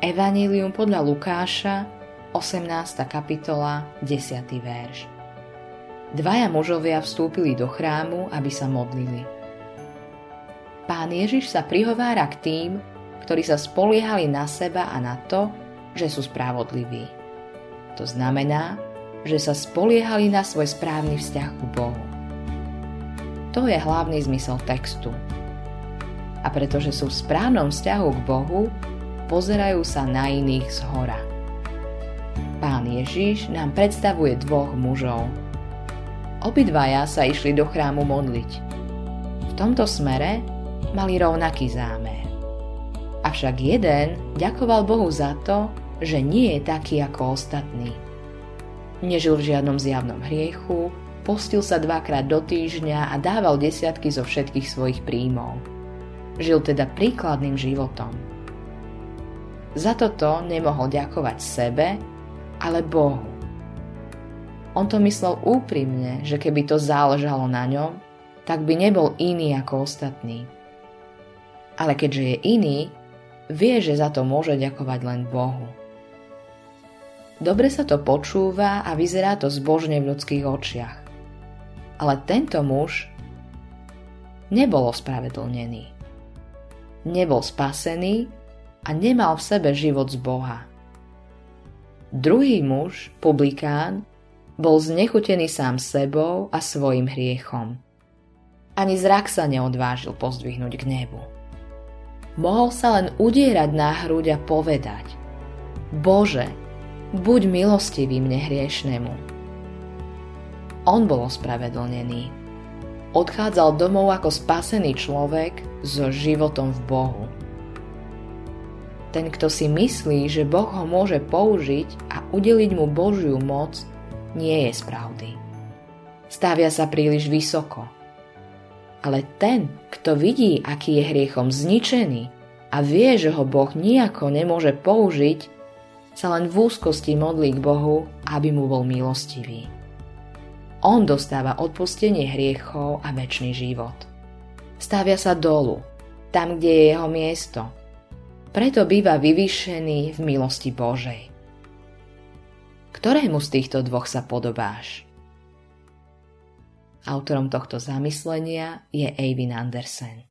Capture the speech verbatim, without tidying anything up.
Evanjelium podľa Lukáša, osemnásta kapitola, desiaty verš. Dvaja mužovia vstúpili do chrámu, aby sa modlili. Pán Ježiš sa prihovára k tým, ktorí sa spoliehali na seba a na to, že sú spravodliví. To znamená, že sa spoliehali na svoj správny vzťah ku Bohu. To je hlavný zmysel textu. A pretože sú v správnom vzťahu k Bohu, pozerajú sa na iných zhora. Pán Ježiš nám predstavuje dvoch mužov. Obidvaja sa išli do chrámu modliť. V tomto smere mali rovnaký zámer. Avšak jeden ďakoval Bohu za to, že nie je taký ako ostatní. Nežil v žiadnom zjavnom hriechu, postil sa dvakrát do týždňa a dával desiatky zo všetkých svojich príjmov. Žil teda príkladným životom. Za toto nemohol ďakovať sebe, ale Bohu. On to myslel úprimne, že keby to záležalo na ňom, tak by nebol iný ako ostatní. Ale keďže je iný, vie, že za to môže ďakovať len Bohu. Dobre sa to počúva a vyzerá to zbožne v ľudských očiach. Ale tento muž nebol ospravedlnený. Nebol spasený a nemal v sebe život z Boha. Druhý muž, publikán, bol znechutený sám sebou a svojim hriechom. Ani zrak sa neodvážil pozdvihnúť k nebu. Mohol sa len udierať na hruď a povedať: Bože, buď milostivý mne hriešnemu. On bol ospravedlnený. Odchádzal domov ako spasený človek so životom v Bohu. Ten, kto si myslí, že Boh ho môže použiť a udeliť mu Božiu moc, nie je z pravdy. Stavia sa príliš vysoko. Ale ten, kto vidí, aký je hriechom zničený a vie, že ho Boh nijako nemôže použiť, sa len v úzkosti modlí k Bohu, aby mu bol milostivý. On dostáva odpustenie hriechov a večný život. Stavia sa dolu, tam, kde je jeho miesto. Preto býva vyvýšený v milosti Božej. Ktorému z týchto dvoch sa podobáš? Autorom tohto zamyslenia je A. W. Andersen.